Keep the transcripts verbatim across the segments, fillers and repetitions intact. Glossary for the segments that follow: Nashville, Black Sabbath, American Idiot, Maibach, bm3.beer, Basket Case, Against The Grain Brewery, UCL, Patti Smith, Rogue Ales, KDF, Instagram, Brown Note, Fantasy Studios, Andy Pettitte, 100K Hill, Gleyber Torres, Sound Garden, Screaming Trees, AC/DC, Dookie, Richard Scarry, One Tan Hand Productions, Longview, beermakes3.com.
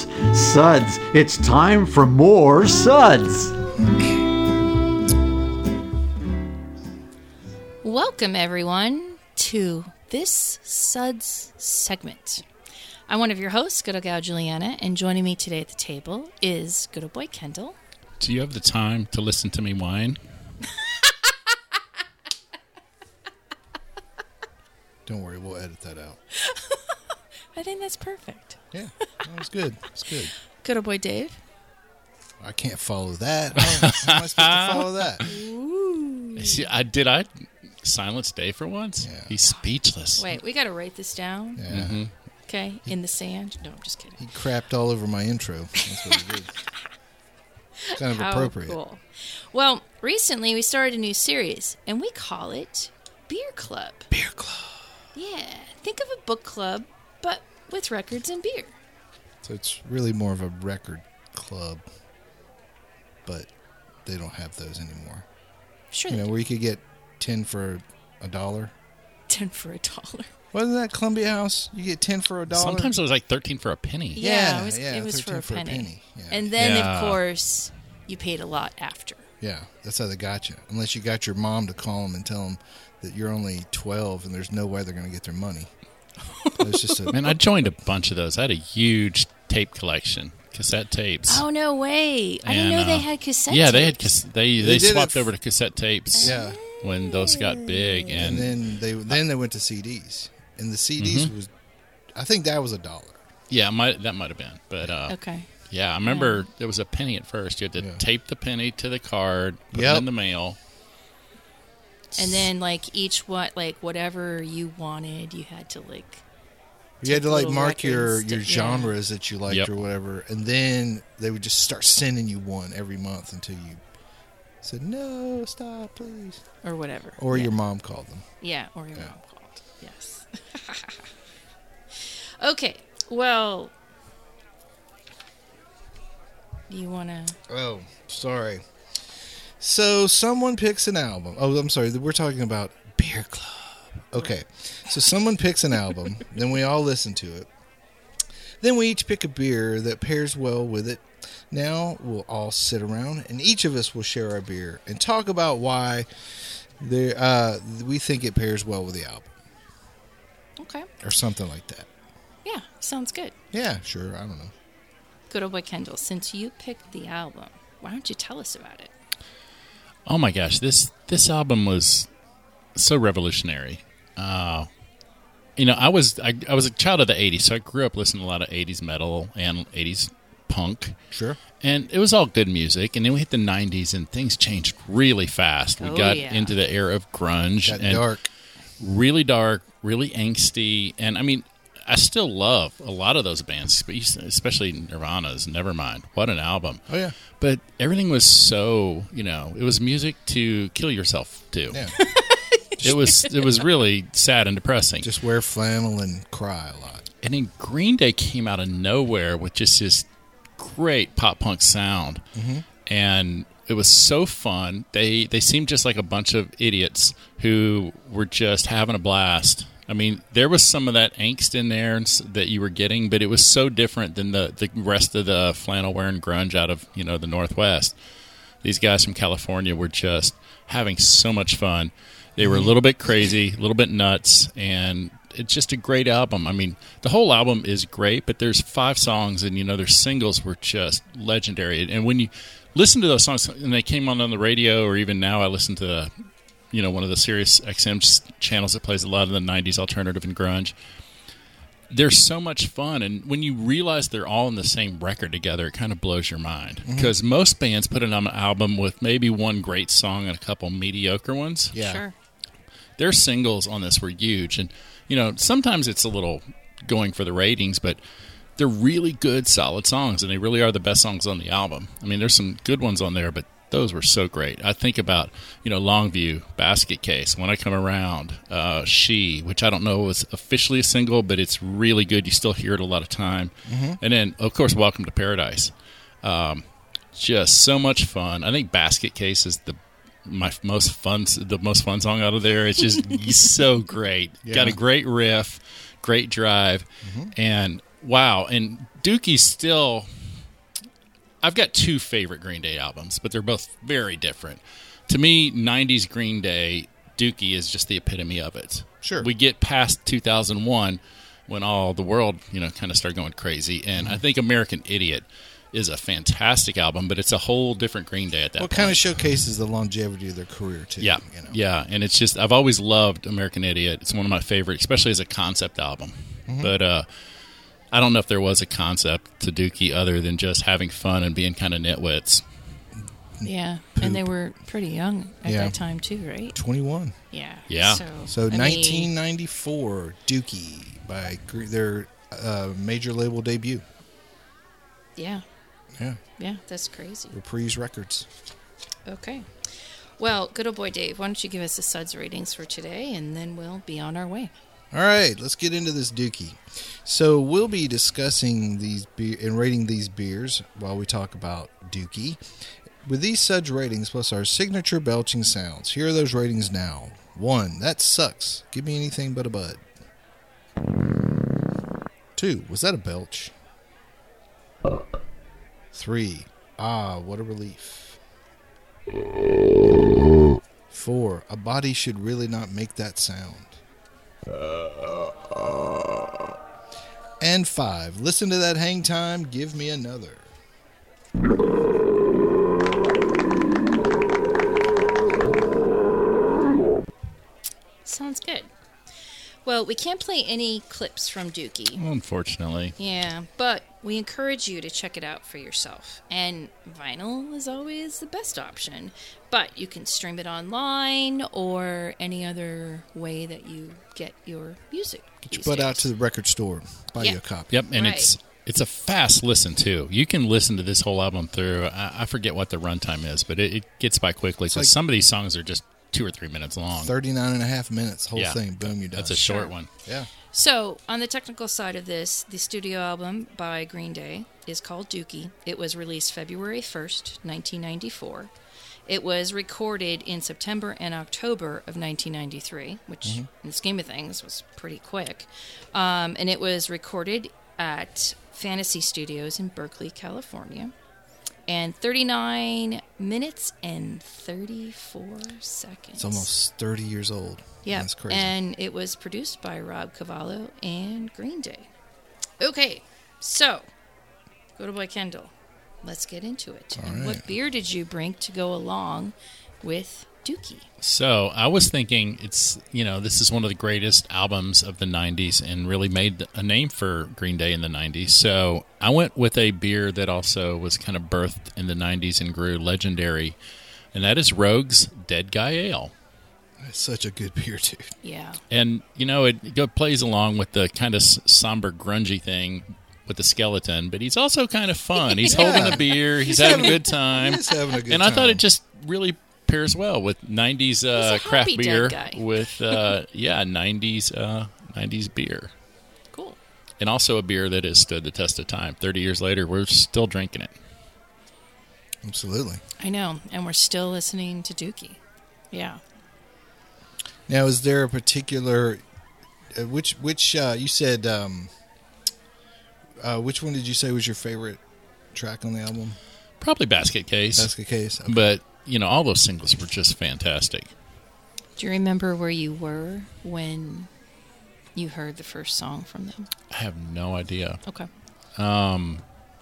suds, suds. It's time for more suds. Welcome, everyone, to this Suds segment. I'm one of your hosts, good old gal Juliana, and joining me today at the table is good old boy Kendall. Do you have the time to listen to me whine? Don't worry, we'll edit that out. I think that's perfect. Yeah, that was good. It's good. Good old boy Dave. I can't follow that. Oh, how am I supposed to follow that? Ooh. See, I did I silence Dave for once? Yeah. He's speechless. Wait, we got to write this down. Yeah. Mm-hmm. Okay, in the sand. No, I'm just kidding. He crapped all over my intro. That's what he did. It's kind of how appropriate. Cool. Well, recently we started a new series, and we call it Beer Club. Beer Club. Yeah. Think of a book club, but with records and beer. So it's really more of a record club, but they don't have those anymore. Sure. You know, do. Where you could get ten for a dollar. Ten for a dollar. Wasn't that Columbia House? You get ten for a dollar. Sometimes it was like thirteen for a penny. Yeah, yeah, it was, yeah, it was for a for penny. A penny. Yeah. And then, yeah. Of course, you paid a lot after. Yeah, that's how they got you. Unless you got your mom to call them and tell them that you're only twelve and there's no way they're going to get their money. It's just a, man, I joined a bunch of those. I had a huge tape collection, cassette tapes. Oh, no way. I and, didn't know uh, they had cassette yeah, tapes. Yeah, they had cas- they, they, they swapped f- over to cassette tapes yeah. when those got big. And, and then they then they went to C Ds. And the C Ds mm-hmm. was, I think that was a dollar. Yeah, might, that might have been. But uh, okay. Yeah, I remember yeah. there was a penny at first. You had to yeah. tape the penny to the card, put yep. it in the mail. And then, like, each what, like, whatever you wanted, you had to, like... You had to, like, mark your, your to, genres yeah. that you liked yep. or whatever, and then they would just start sending you one every month until you said, no, stop, please. Or whatever. Or yeah. your mom called them. Yeah, or your yeah. mom called. Yes. Okay, well... Do you want to... Oh, sorry. So someone picks an album. Oh, I'm sorry. We're talking about Beer Club. Okay. So someone picks an album. Then we all listen to it. Then we each pick a beer that pairs well with it. Now we'll all sit around and each of us will share our beer and talk about why there, uh, we think it pairs well with the album. Okay. Or something like that. Yeah. Sounds good. Yeah, sure. I don't know. Good old boy Kendall, since you picked the album, why don't you tell us about it? Oh my gosh, this this album was so revolutionary. Uh, you know, I was I, I was a child of the eighties, so I grew up listening to a lot of eighties metal and eighties punk. Sure. And it was all good music, and then we hit the nineties, and things changed really fast. We oh, got yeah. into the era of grunge. Got and dark. Really dark, really angsty, and I mean, I still love a lot of those bands, especially Nirvana's Nevermind. What an album. Oh, yeah. But everything was so, you know, it was music to kill yourself to. Yeah. It was it was really sad and depressing. Just wear flannel and cry a lot. And then Green Day came out of nowhere with just this great pop-punk sound. Mm-hmm. And it was so fun. They, they seemed just like a bunch of idiots who were just having a blast. I mean, there was some of that angst in there that you were getting, but it was so different than the, the rest of the flannel-wearing grunge out of, you know, the Northwest. These guys from California were just having so much fun. They were a little bit crazy, a little bit nuts, and it's just a great album. I mean, the whole album is great, but there's five songs, and, you know, their singles were just legendary. And when you listen to those songs, and they came on on the radio, or even now I listen to the... you know, one of the Sirius X M channels that plays a lot of the nineties alternative and grunge. They're so much fun, and when you realize they're all in the same record together, it kind of blows your mind. Because mm-hmm. most bands put it on an album with maybe one great song and a couple mediocre ones. Yeah. Sure. Their singles on this were huge, and, you know, sometimes it's a little going for the ratings, but they're really good, solid songs, and they really are the best songs on the album. I mean, there's some good ones on there, but those were so great. I think about, you know, Longview, Basket Case, When I Come Around, uh, She, which I don't know was officially a single, but it's really good. You still hear it a lot of time. Mm-hmm. And then, of course, Welcome to Paradise. Um, just so much fun. I think Basket Case is the my most fun, the most fun song out of there. It's just so great. Yeah. Got a great riff, great drive, mm-hmm. and wow. And Dookie's still... I've got two favorite Green Day albums, but they're both very different. To me, nineties Green Day, Dookie is just the epitome of it. Sure. We get past two thousand one when all the world, you know, kind of started going crazy. And I think American Idiot is a fantastic album, but it's a whole different Green Day at that well, point. Well, kind of showcases the longevity of their career, too. Yeah. You know? Yeah. And it's just, I've always loved American Idiot. It's one of my favorite, especially as a concept album. Mm-hmm. But, uh, I don't know if there was a concept to Dookie other than just having fun and being kind of nitwits. Yeah, Poop. And they were pretty young at yeah. that time too, right? twenty-one. Yeah. Yeah. So, so nineteen ninety-four, mean, Dookie by their uh, major label debut. Yeah. Yeah. Yeah, that's crazy. Reprise Records. Okay. Well, good old boy Dave, why don't you give us the Suds ratings for today, and then we'll be on our way. All right, let's get into this Dookie. So we'll be discussing these be- and rating these beers while we talk about Dookie. With these Suds ratings plus our signature belching sounds, here are those ratings now. One, that sucks. Give me anything but a bud. Two, was that a belch? Three, ah, what a relief. Four, a body should really not make that sound. And five, listen to that hang time, give me another. Sounds good. Well, we can't play any clips from Dookie. Unfortunately. Yeah, but we encourage you to check it out for yourself. And vinyl is always the best option. But you can stream it online or any other way that you get your music. Get your butt out to the record store. Buy yep. you a copy. Yep, and right. it's it's a fast listen, too. You can listen to this whole album through. I, I forget what the runtime is, but it, it gets by quickly. So like, some of these songs are just... two or three minutes long. thirty-nine and a half minutes, whole yeah, thing. Boom, you're done. That's a short one. Yeah. So, on the technical side of this, the studio album by Green Day is called Dookie. It was released February first, nineteen ninety-four. It was recorded in September and October of nineteen ninety-three, which, mm-hmm. in the scheme of things, was pretty quick. Um, and it was recorded at Fantasy Studios in Berkeley, California. And thirty-nine minutes and thirty-four seconds. It's almost thirty years old. Yeah. That's crazy. And it was produced by Rob Cavallo and Green Day. Okay. So, go to boy Kendall. Let's get into it. All right. What beer did you bring to go along with Dookie? So, I was thinking it's, you know, this is one of the greatest albums of the nineties and really made a name for Green Day in the nineties. So, I went with a beer that also was kind of birthed in the nineties and grew legendary, and that is Rogue's Dead Guy Ale. That's such a good beer, dude. Yeah. And, you know, it, it plays along with the kind of somber, grungy thing with the skeleton, but he's also kind of fun. He's yeah. holding a beer. He's, he's having a good time. He's having a good and time. And I thought it just really... pairs well with nineties uh, craft beer with uh, yeah nineties uh, nineties beer. Cool. And also a beer that has stood the test of time. Thirty years later, we're still drinking it. Absolutely. I know, and we're still listening to Dookie. Yeah. Now, is there a particular uh, which which uh, you said? Um, uh, which one did you say was your favorite track on the album? Probably Basket Case. Basket Case, okay. But. You know, all those singles were just fantastic. Do you remember where you were when you heard the first song from them? I have no idea. Okay. Um,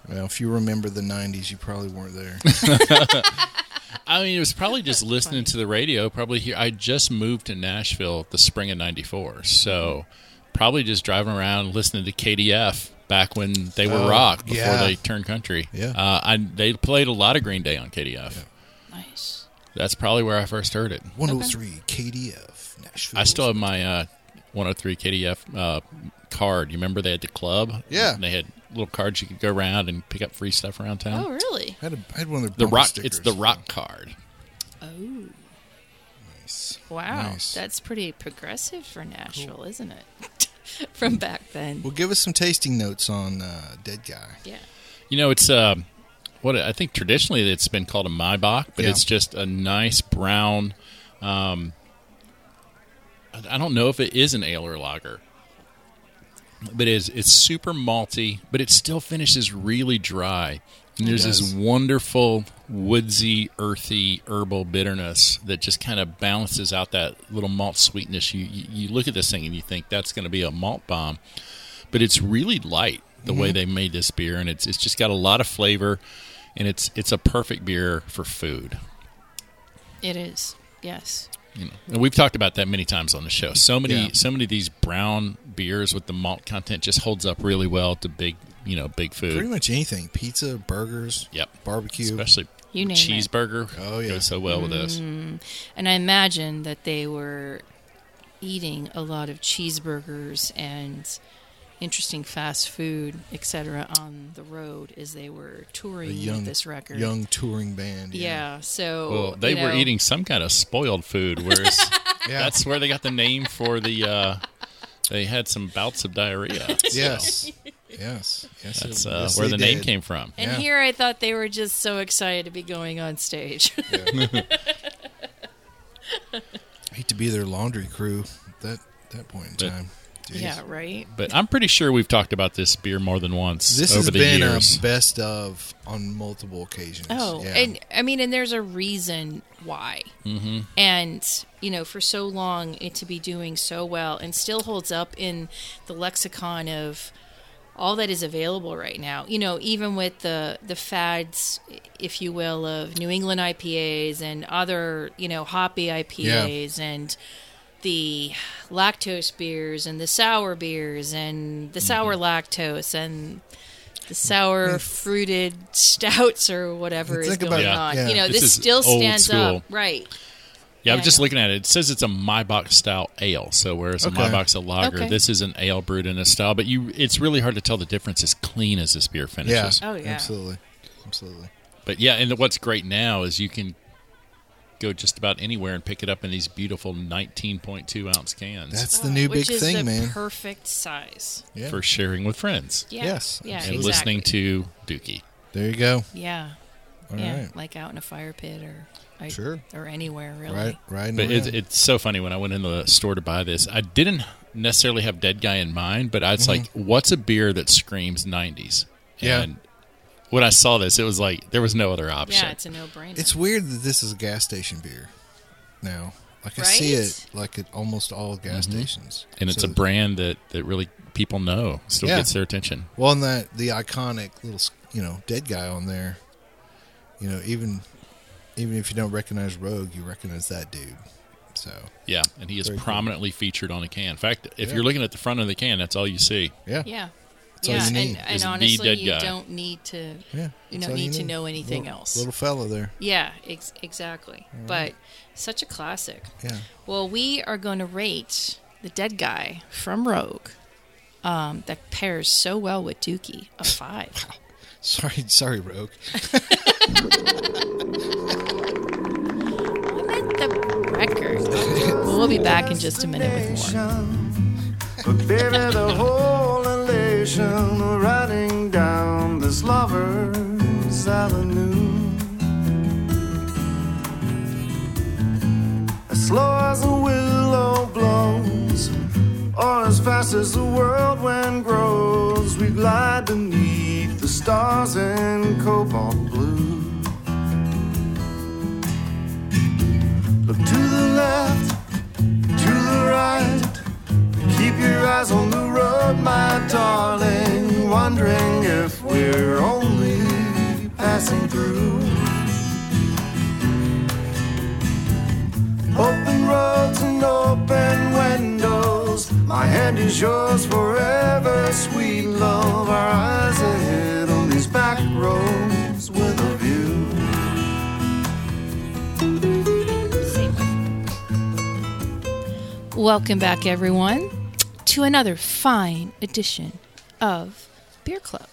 well, if you remember the nineties, you probably weren't there. I mean, it was probably just That's listening funny. to the radio. Probably here. I just moved to Nashville the spring of ninety-four, so probably just driving around listening to K D F. Back when they were uh, rock before yeah. they turned country. Yeah. Uh, I they played a lot of Green Day on K D F. Yeah. Nice. That's probably where I first heard it. one oh three okay. K D F, Nashville. I still have my uh, one oh three K D F uh, card. You remember they had the club? Yeah. And they had little cards you could go around and pick up free stuff around town. Oh, really? I had, a, I had one of their the rock. Stickers. It's the rock card. Oh. Nice. Wow. Nice. That's pretty progressive for Nashville, cool. Isn't it? From back then. Well, give us some tasting notes on uh, Dead Guy. Yeah. You know, it's uh, what I think traditionally it's been called a Maibach, but yeah. It's just a nice brown. Um, I don't know if it is an ale or lager. But it's, it's super malty, but it still finishes really dry. And there's this wonderful woodsy, earthy, herbal bitterness that just kind of balances out that little malt sweetness. You, you you look at this thing and you think that's going to be a malt bomb, but it's really light the mm-hmm. way they made this beer, and it's it's just got a lot of flavor, and it's it's a perfect beer for food. It is, yes. You know, and we've talked about that many times on the show. So many, yeah. so many of these brown beers with the malt content just holds up really well to big, you know, big food. Pretty much anything: pizza, burgers, yep, barbecue, especially you name cheeseburger. It. Oh yeah, goes so well mm. with this. And I imagine that they were eating a lot of cheeseburgers and interesting fast food, et cetera, on the road as they were touring young, with this record. Young touring band. Yeah, yeah so... Well, they were know. eating some kind of spoiled food, whereas yeah. that's where they got the name for the... Uh, they had some bouts of diarrhea. So. Yes. Yes. Yes. That's uh, yes, where the did. name came from. And yeah. here I thought they were just so excited to be going on stage. Yeah. I hate to be their laundry crew at that, that point in but, time. Jeez. Yeah, right. But I'm pretty sure we've talked about this beer more than once this over the years. This has been a best of on multiple occasions. Oh, yeah. And I mean, and there's a reason why. Mm-hmm. And, you know, for so long, it to be doing so well and still holds up in the lexicon of all that is available right now. You know, even with the, the fads, if you will, of New England I P As and other, you know, hoppy I P As yeah. and... the lactose beers and the sour beers and the sour mm-hmm. lactose and the sour yeah. fruited stouts or whatever is going about, on. Yeah. You know, this, this still stands school. up. Right. Yeah, yeah, I was just looking at it. It says it's a Maibach style ale. So whereas okay. a Maibach's a lager, okay. this is an ale brewed in a style. But you, it's really hard to tell the difference as clean as this beer finishes. Yeah. Oh, yeah. Absolutely. Absolutely. But yeah, and what's great now is you can go just about anywhere and pick it up in these beautiful nineteen point two ounce cans. That's the new big thing, man. Perfect size yeah. for sharing with friends. Yeah. Yes, yeah, and exactly. listening to Dookie. There you go. Yeah, all yeah, right. Like out in a fire pit or I, sure or anywhere really. Right, right. But it, it's so funny when I went in the store to buy this, I didn't necessarily have Dead Guy in mind, but I was mm-hmm. like, "What's a beer that screams nineties?" Yeah. And when I saw this, it was like, there was no other option. Yeah, it's a no-brainer. It's weird that this is a gas station beer now. Like, right? I see it, like, at almost all gas mm-hmm. stations. And so it's a brand that, that really people know, still yeah. gets their attention. Well, and that, the iconic little, you know, Dead Guy on there, you know, even even if you don't recognize Rogue, you recognize that dude. So yeah, and he is Very prominently cool. featured on a can. In fact, if yeah. you're looking at the front of the can, that's all you see. Yeah. Yeah. That's yeah, and, and honestly, you guy. don't need to. Yeah, you don't need you to know anything little, else. Little fella there. Yeah, ex- exactly. Right. But such a classic. Yeah. Well, we are going to rate the Dead Guy from Rogue, um, that pairs so well with Dookie, a five. Wow. Sorry, sorry, Rogue. I meant the record. We'll be back in just a minute with more. But baby, the whole. Riding down this lover's avenue, as slow as a willow blows, or as fast as the world wind grows, we glide beneath the stars in cobalt blue. Look to the left, to the right. Keep your eyes on the road, my darling, wondering if we're only passing through. Open roads and open windows, my hand is yours forever, sweet love. Our eyes ahead on these back roads with a view. Welcome back, everyone, to another fine edition of beer club.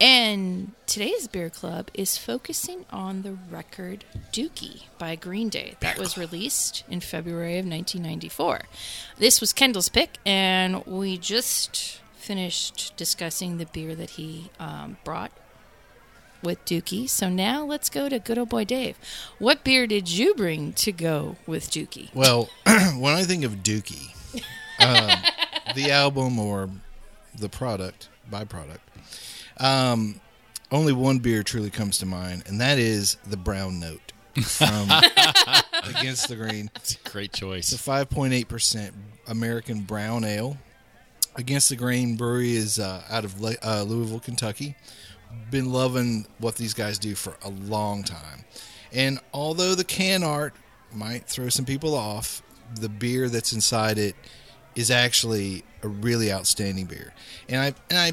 And today's beer club is focusing on the record Dookie by Green Day that was released in February of nineteen ninety-four. This was Kendall's pick, and we just finished discussing the beer that he um, brought with Dookie. So now let's go to good old boy Dave. What beer did you bring to go with Dookie? Well, when I think of Dookie, um, the album or the product, byproduct, Um, only one beer truly comes to mind, and that is the Brown Note from Against the Grain. It's a great choice. It's a five point eight percent American brown ale. Against the Grain Brewery is uh, out of Le- uh, Louisville, Kentucky. Been loving what these guys do for a long time. And although the can art might throw some people off, the beer that's inside it is actually a really outstanding beer. And I, and I,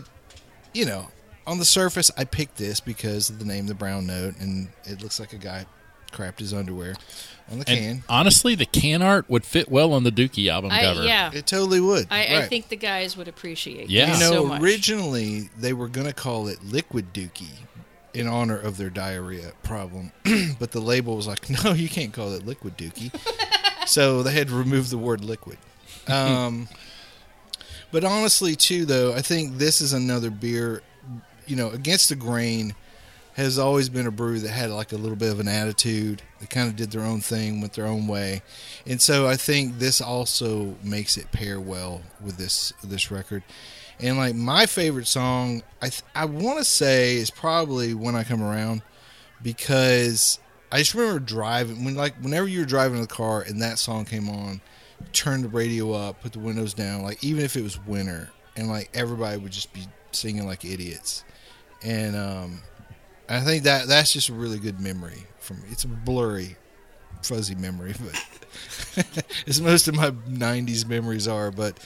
you know... On the surface, I picked this because of the name, the Brown Note, and it looks like a guy crapped his underwear on the can. And honestly, the can art would fit well on the Dookie album I, cover. Yeah. It totally would. I, right. I think the guys would appreciate yeah. it. You know, so much. Originally, they were going to call it Liquid Dookie in honor of their diarrhea problem, but the label was like, no, you can't call it Liquid Dookie. So they had to remove the word liquid. Um, but honestly, too, though, I think this is another beer... You know, Against the Grain has always been a brew that had like a little bit of an attitude. They kind of did their own thing, went their own way. And so I think this also makes it pair well with this this record. And like my favorite song, I th- I want to say is probably When I Come Around, because I just remember driving when like whenever you were driving in the car and that song came on, turn the radio up, put the windows down, like even if it was winter, and like everybody would just be singing like idiots. And um, I think that that's just a really good memory for me. It's a blurry, fuzzy memory, but as most of my nineties memories are. But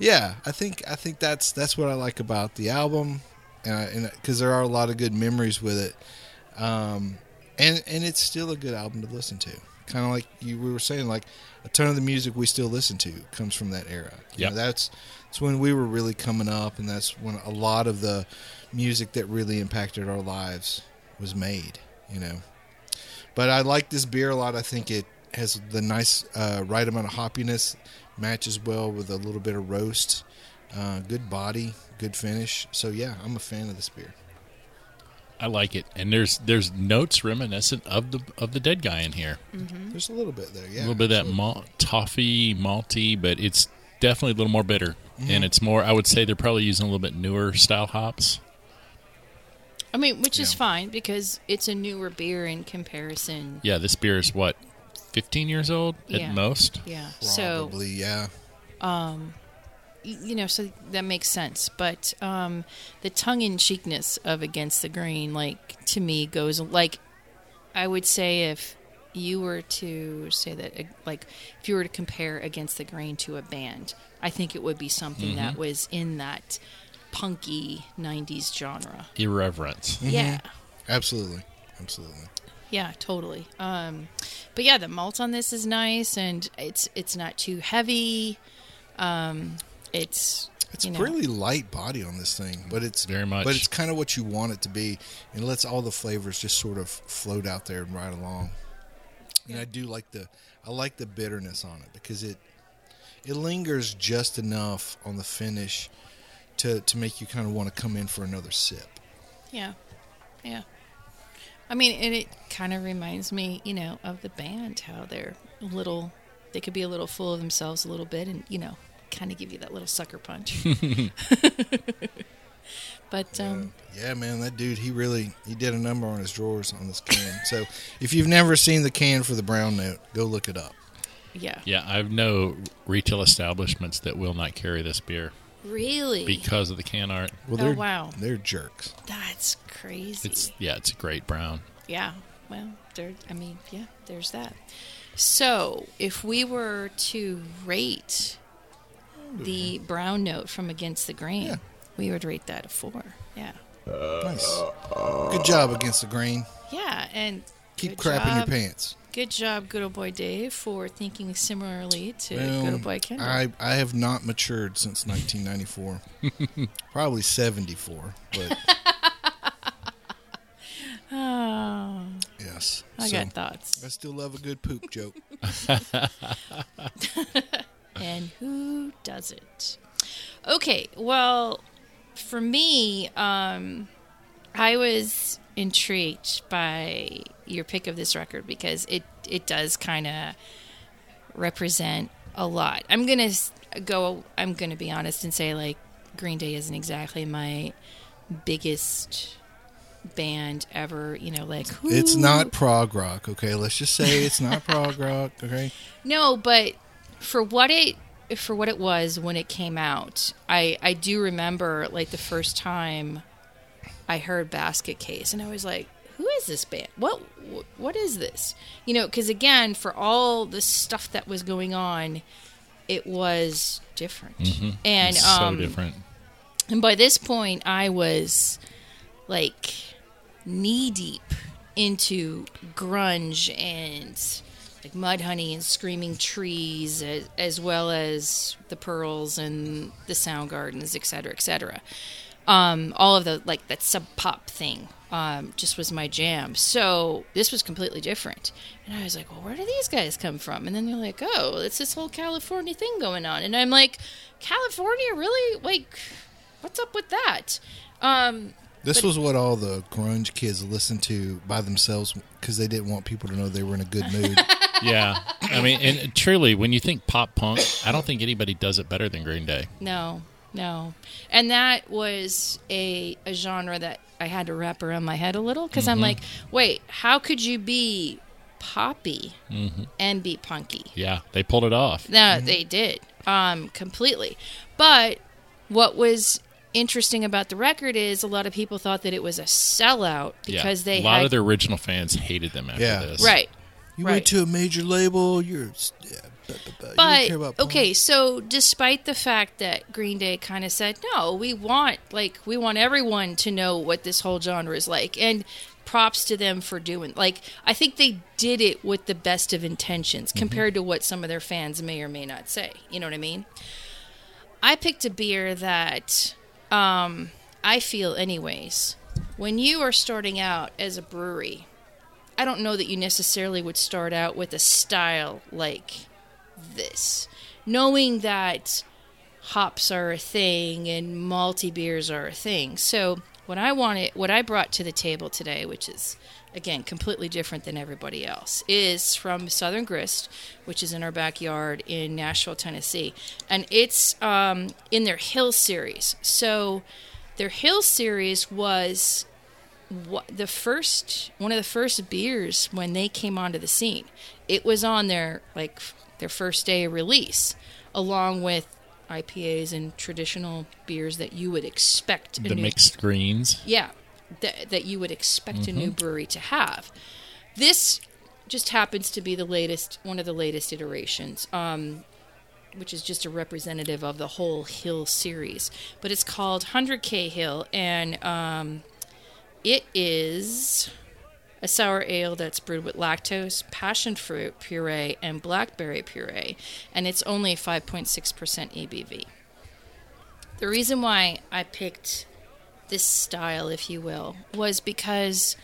yeah, I think I think that's that's what I like about the album, and because there are a lot of good memories with it, um, and and it's still a good album to listen to. Kind of like you we were saying, like a ton of the music we still listen to comes from that era. Yeah, that's that's when we were really coming up, and that's when a lot of the music that really impacted our lives was made, you know. But I like this beer a lot. I think it has the nice uh, right amount of hoppiness, matches well with a little bit of roast, uh, good body, good finish. So yeah, I'm a fan of this beer. I like it, and there's there's notes reminiscent of the of the Dead Guy in here. Mm-hmm. There's a little bit there, yeah. A little bit absolutely. Of that malt, toffee, malty, but it's definitely a little more bitter, mm-hmm. and it's more. I would say they're probably using a little bit newer style hops. I mean, which yeah. is fine because it's a newer beer in comparison. Yeah, this beer is what, fifteen years old at yeah. most. Yeah, probably. So, yeah. Um, you know, so that makes sense. But um, the tongue-in-cheekness of Against the Grain, like to me, goes like I would say if you were to say that, like if you were to compare Against the Grain to a band, I think it would be something mm-hmm. that was in that punky nineties genre. Irreverent. Mm-hmm. Yeah. Absolutely. Absolutely. Yeah, totally. Um, but yeah, the malt on this is nice, and it's it's not too heavy. Um, it's it's a really light body on this thing, but it's very much. But it's kind of what you want it to be, and it lets all the flavors just sort of float out there and ride along. And I do like the I like the bitterness on it because it it lingers just enough on the finish to to make you kind of want to come in for another sip. Yeah. Yeah. I mean, and it kind of reminds me, you know, of the band, how they're a little, they could be a little full of themselves a little bit and, you know, kind of give you that little sucker punch. But, um... Yeah, yeah, man, that dude, he really, he did a number on his drawers on this can. So, if you've never seen the can for the Brown Note, go look it up. Yeah. Yeah, I know retail establishments that will not carry this beer. Really? Because of the can art. Well, they're, oh, wow. They're jerks. That's crazy. It's, yeah, it's a great brown. Yeah. Well, there. I mean, yeah, there's that. So, if we were to rate the Brown Note from Against the Grain, yeah. we would rate that a four. Yeah. Uh, nice. Good job, Against the Grain. Yeah, and Keep crap in your pants. Good job, good old boy Dave, for thinking similarly to well, good old boy Kendall. I, I have not matured since nineteen ninety-four. Probably seventy-four. But oh. Yes. I so, got thoughts. I still love a good poop joke. And who doesn't? Okay, well, for me, um, I was intrigued by your pick of this record because it, it does kind of represent a lot. I'm going to go, I'm going to be honest and say, like, Green Day isn't exactly my biggest band ever, you know, like... Ooh. It's not prog rock, okay? Let's just say it's not prog rock, okay? No, but for what it... for what it was when it came out, I, I do remember, like, the first time I heard Basket Case, and I was like, who is this band? What What is this? You know, because, again, for all the stuff that was going on, it was different. Mm-hmm. And it's so um, different. And by this point, I was, like, knee-deep into grunge and... like Mud Honey and Screaming Trees, as, as well as the Pearls and the Sound Gardens, et cetera, et cetera. Um, all of the, like, that Sub Pop thing um, just was my jam. So this was completely different. And I was like, well, where do these guys come from? And then they're like, oh, it's this whole California thing going on. And I'm like, California, really? Like, what's up with that? Um, This but was what all the grunge kids listened to by themselves because they didn't want people to know they were in a good mood. Yeah. I mean, and truly, when you think pop punk, I don't think anybody does it better than Green Day. No, no. And that was a, a genre that I had to wrap around my head a little because mm-hmm. I'm like, wait, how could you be poppy mm-hmm. and be punky? Yeah, they pulled it off. No, mm-hmm. they did um, completely. But what was... interesting about the record is a lot of people thought that it was a sellout because yeah. they had... A lot had... of their original fans hated them after yeah. this. Right. You right. went to a major label, you're... Yeah, blah, blah, blah. But, you don't care about porn. Okay, so despite the fact that Green Day kind of said, no, we want, like, we want everyone to know what this whole genre is like, and props to them for doing... Like, I think they did it with the best of intentions mm-hmm. compared to what some of their fans may or may not say. You know what I mean? I picked a beer that... Um, I feel anyways, when you are starting out as a brewery, I don't know that you necessarily would start out with a style like this. Knowing that hops are a thing and malty beers are a thing. So what I wanted, what I brought to the table today, which is, again, completely different than everybody else, is from Southern Grist, which is in our backyard in Nashville, Tennessee. And it's um, in their Hill series. So their Hill series was the first, one of the first beers when they came onto the scene. It was on their, like, their first day of release, along with I P As and traditional beers that you would expect. The mixed greens. Yeah, that, that you would expect mm-hmm. a new brewery to have. This just happens to be the latest, one of the latest iterations, um, which is just a representative of the whole Hill series. But it's called one hundred K Hill, and um, it is a sour ale that's brewed with lactose, passion fruit puree, and blackberry puree, and it's only five point six percent A B V. The reason why I picked this style, if you will, was because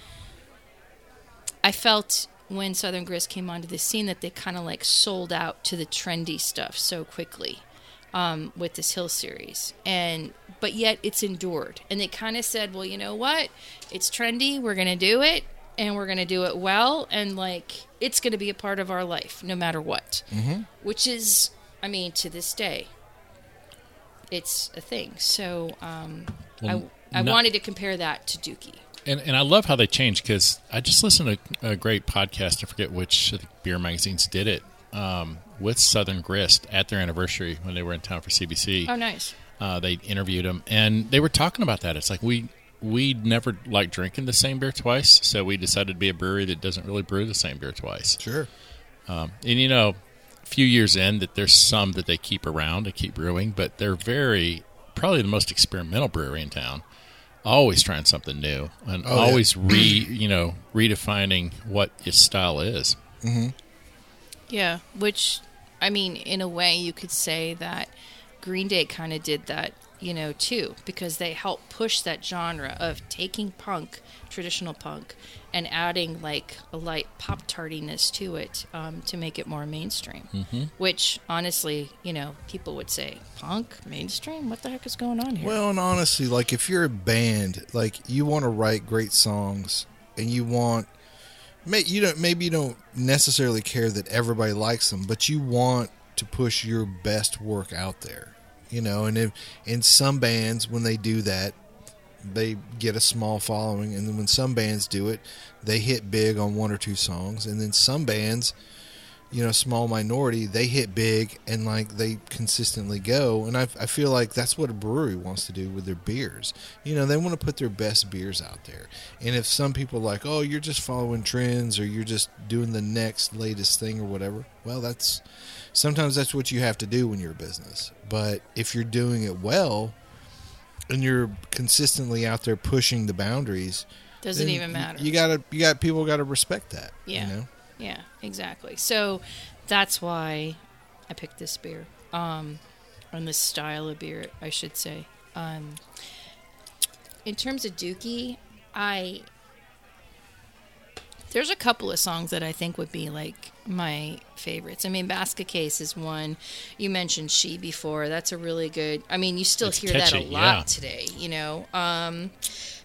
I felt when Southern Grist came onto the scene that they kind of like sold out to the trendy stuff so quickly um, with this Hill series. And but yet it's endured. And they kind of said, well, you know what? It's trendy. We're going to do it. And we're going to do it well. And like it's going to be a part of our life no matter what. Mm-hmm. Which is, I mean, to this day, it's a thing. So um, well, I, I no. wanted to compare that to Dookie. And and I love how they changed because I just listened to a great podcast. I forget which beer magazines did it um, with Southern Grist at their anniversary when they were in town for C B C. Oh, nice. Uh, they interviewed them. And they were talking about that. It's like we... We never like drinking the same beer twice, so we decided to be a brewery that doesn't really brew the same beer twice. Sure. Um, and, you know, a few years in, that there's some that they keep around and keep brewing, but they're very, probably the most experimental brewery in town. always trying something new and oh, always yeah. re you know redefining what your style is. Mm-hmm. Yeah, which I mean, in a way, you could say that Green Day kind of did that, you know, too, because they helped push that genre of taking punk, traditional punk, and adding like a light pop tartiness to it um, to make it more mainstream. Mm-hmm. Which, honestly, you know, people would say, punk, mainstream? What the heck is going on here? Well, and honestly, like, if you're a band, like, you want to write great songs, and you want, may, you don't, maybe you don't necessarily care that everybody likes them, but you want to push your best work out there. You know, and if, in some bands, when they do that, they get a small following. And then when some bands do it, they hit big on one or two songs. And then some bands, you know, small minority, they hit big and, like, they consistently go. And I, I feel like that's what a brewery wants to do with their beers. You know, they want to put their best beers out there. And if some people are like, oh, you're just following trends or you're just doing the next latest thing or whatever, well, that's... sometimes that's what you have to do when you're a business. But if you're doing it well and you're consistently out there pushing the boundaries, doesn't even matter. You gotta, you got people gotta respect that. Yeah, you know? Yeah, exactly. So that's why I picked this beer, um, and this style of beer, I should say. Um, in terms of Dookie, I there's a couple of songs that I think would be like my favorites. I mean, Basket Case is one. You mentioned She before. That's a really good... I mean, you still it's hear catchy, that a lot yeah. today, you know. Um,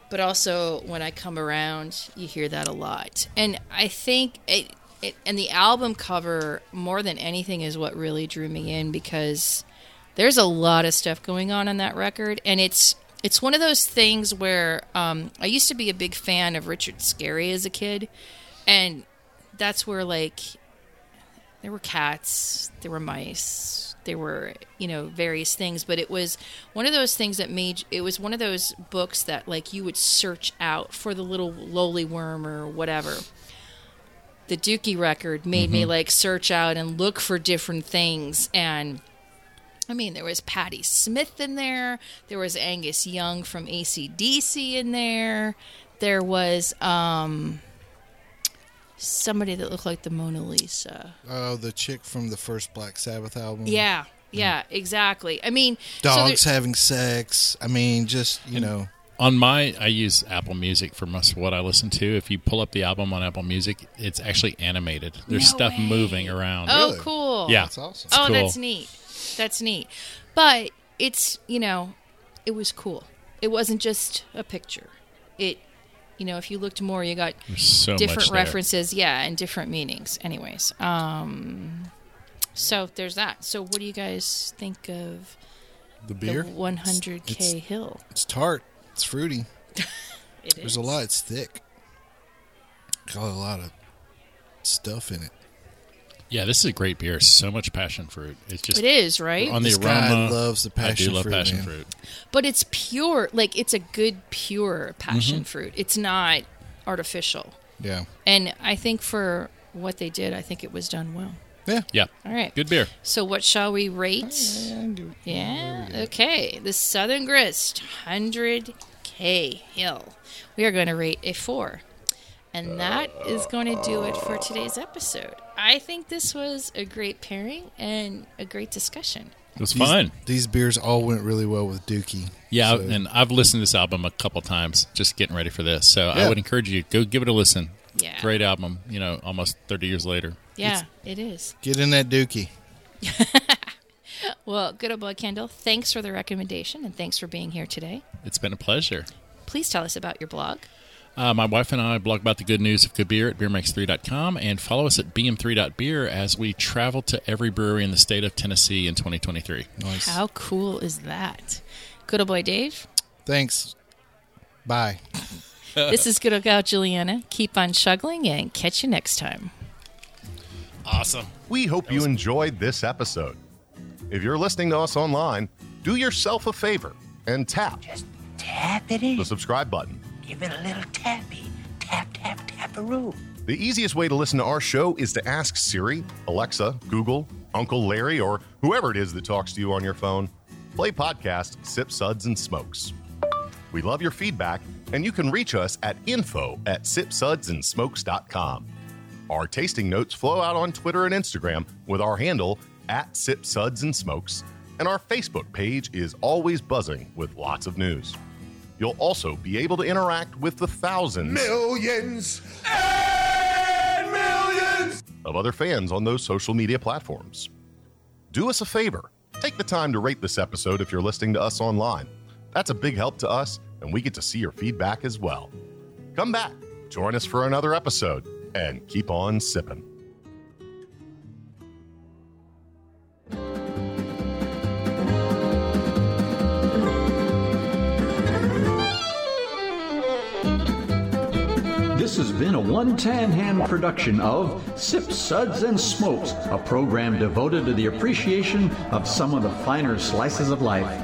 but also, When I Come Around, you hear that a lot. And I think... it, it and the album cover, more than anything, is what really drew me in, because there's a lot of stuff going on on that record. And it's... it's one of those things where um, I used to be a big fan of Richard Scarry as a kid, and that's where, like, there were cats, there were mice, there were, you know, various things, but it was one of those things that made, it was one of those books that, like, you would search out for the little lowly worm or whatever. The Dookie record made mm-hmm. me, like, search out and look for different things, and... I mean, there was Patti Smith in there. There was Angus Young from A C D C in there. There was um, somebody that looked like the Mona Lisa. Oh, the chick from the first Black Sabbath album. Yeah, yeah, yeah. Exactly. I mean... dogs so having sex. I mean, just, you and know... on my... I use Apple Music for most of what I listen to. If you pull up the album on Apple Music, it's actually animated. There's no stuff way. moving around. Oh, really? Cool. Yeah. That's awesome. Oh, cool. That's neat. That's neat. But it's, you know, it was cool. It wasn't just a picture. It, you know, if you looked more, you got so different references. Yeah, and different meanings. Anyways, um, so there's that. So what do you guys think of the beer? The one hundred K it's, Hill. It's tart. It's fruity. It there's is. a lot. It's thick. Got a lot of stuff in it. Yeah, this is a great beer. So much passion fruit. It's just it is, right? On the this aroma, guy loves the passion fruit. I do love fruit, passion man. fruit. But it's pure. Like, it's a good, pure passion mm-hmm. fruit. It's not artificial. Yeah. And I think for what they did, I think it was done well. Yeah. Yeah. All right. Good beer. So what shall we rate? I do. Yeah. Okay. The Southern Grist, one hundred K Hill. We are going to rate a four. And that is going to do it for today's episode. I think this was a great pairing and a great discussion. It was these, fun. These beers all went really well with Dookie. Yeah, so. And I've listened to this album a couple times, just getting ready for this. So yeah. I would encourage you, go give it a listen. Yeah. Great album, you know, almost thirty years later. Yeah, it's, it is. Get in that Dookie. Well, good old boy Kendall, thanks for the recommendation, and thanks for being here today. It's been a pleasure. Please tell us about your blog. Uh, my wife and I blog about the good news of good beer at beer makes three dot com, and follow us at B M three dot beer as we travel to every brewery in the state of Tennessee in twenty twenty-three. Nice. How cool is that? Good old boy Dave. Thanks. Bye. This is good old gal Juliana. Keep on shuggling and catch you next time. Awesome. We hope you enjoyed this episode. If you're listening to us online, do yourself a favor and tap. Just tap it in. The subscribe button. Give it a little tappy. Tap, tap, tap-a-roo. The easiest way to listen to our show is to ask Siri, Alexa, Google, Uncle Larry, or whoever it is that talks to you on your phone. Play podcast, Sip, Suds, and Smokes. We love your feedback, and you can reach us at info at sip suds and smokes dot com. Our tasting notes flow out on Twitter and Instagram with our handle at sip suds and smokes, and our Facebook page is always buzzing with lots of news. You'll also be able to interact with the thousands, millions, and millions of other fans on those social media platforms. Do us a favor. Take the time to rate this episode if you're listening to us online. That's a big help to us, and we get to see your feedback as well. Come back, join us for another episode, and keep on sipping. This has been a One Tan Hand production of Sips, Suds, and Smokes, a program devoted to the appreciation of some of the finer slices of life.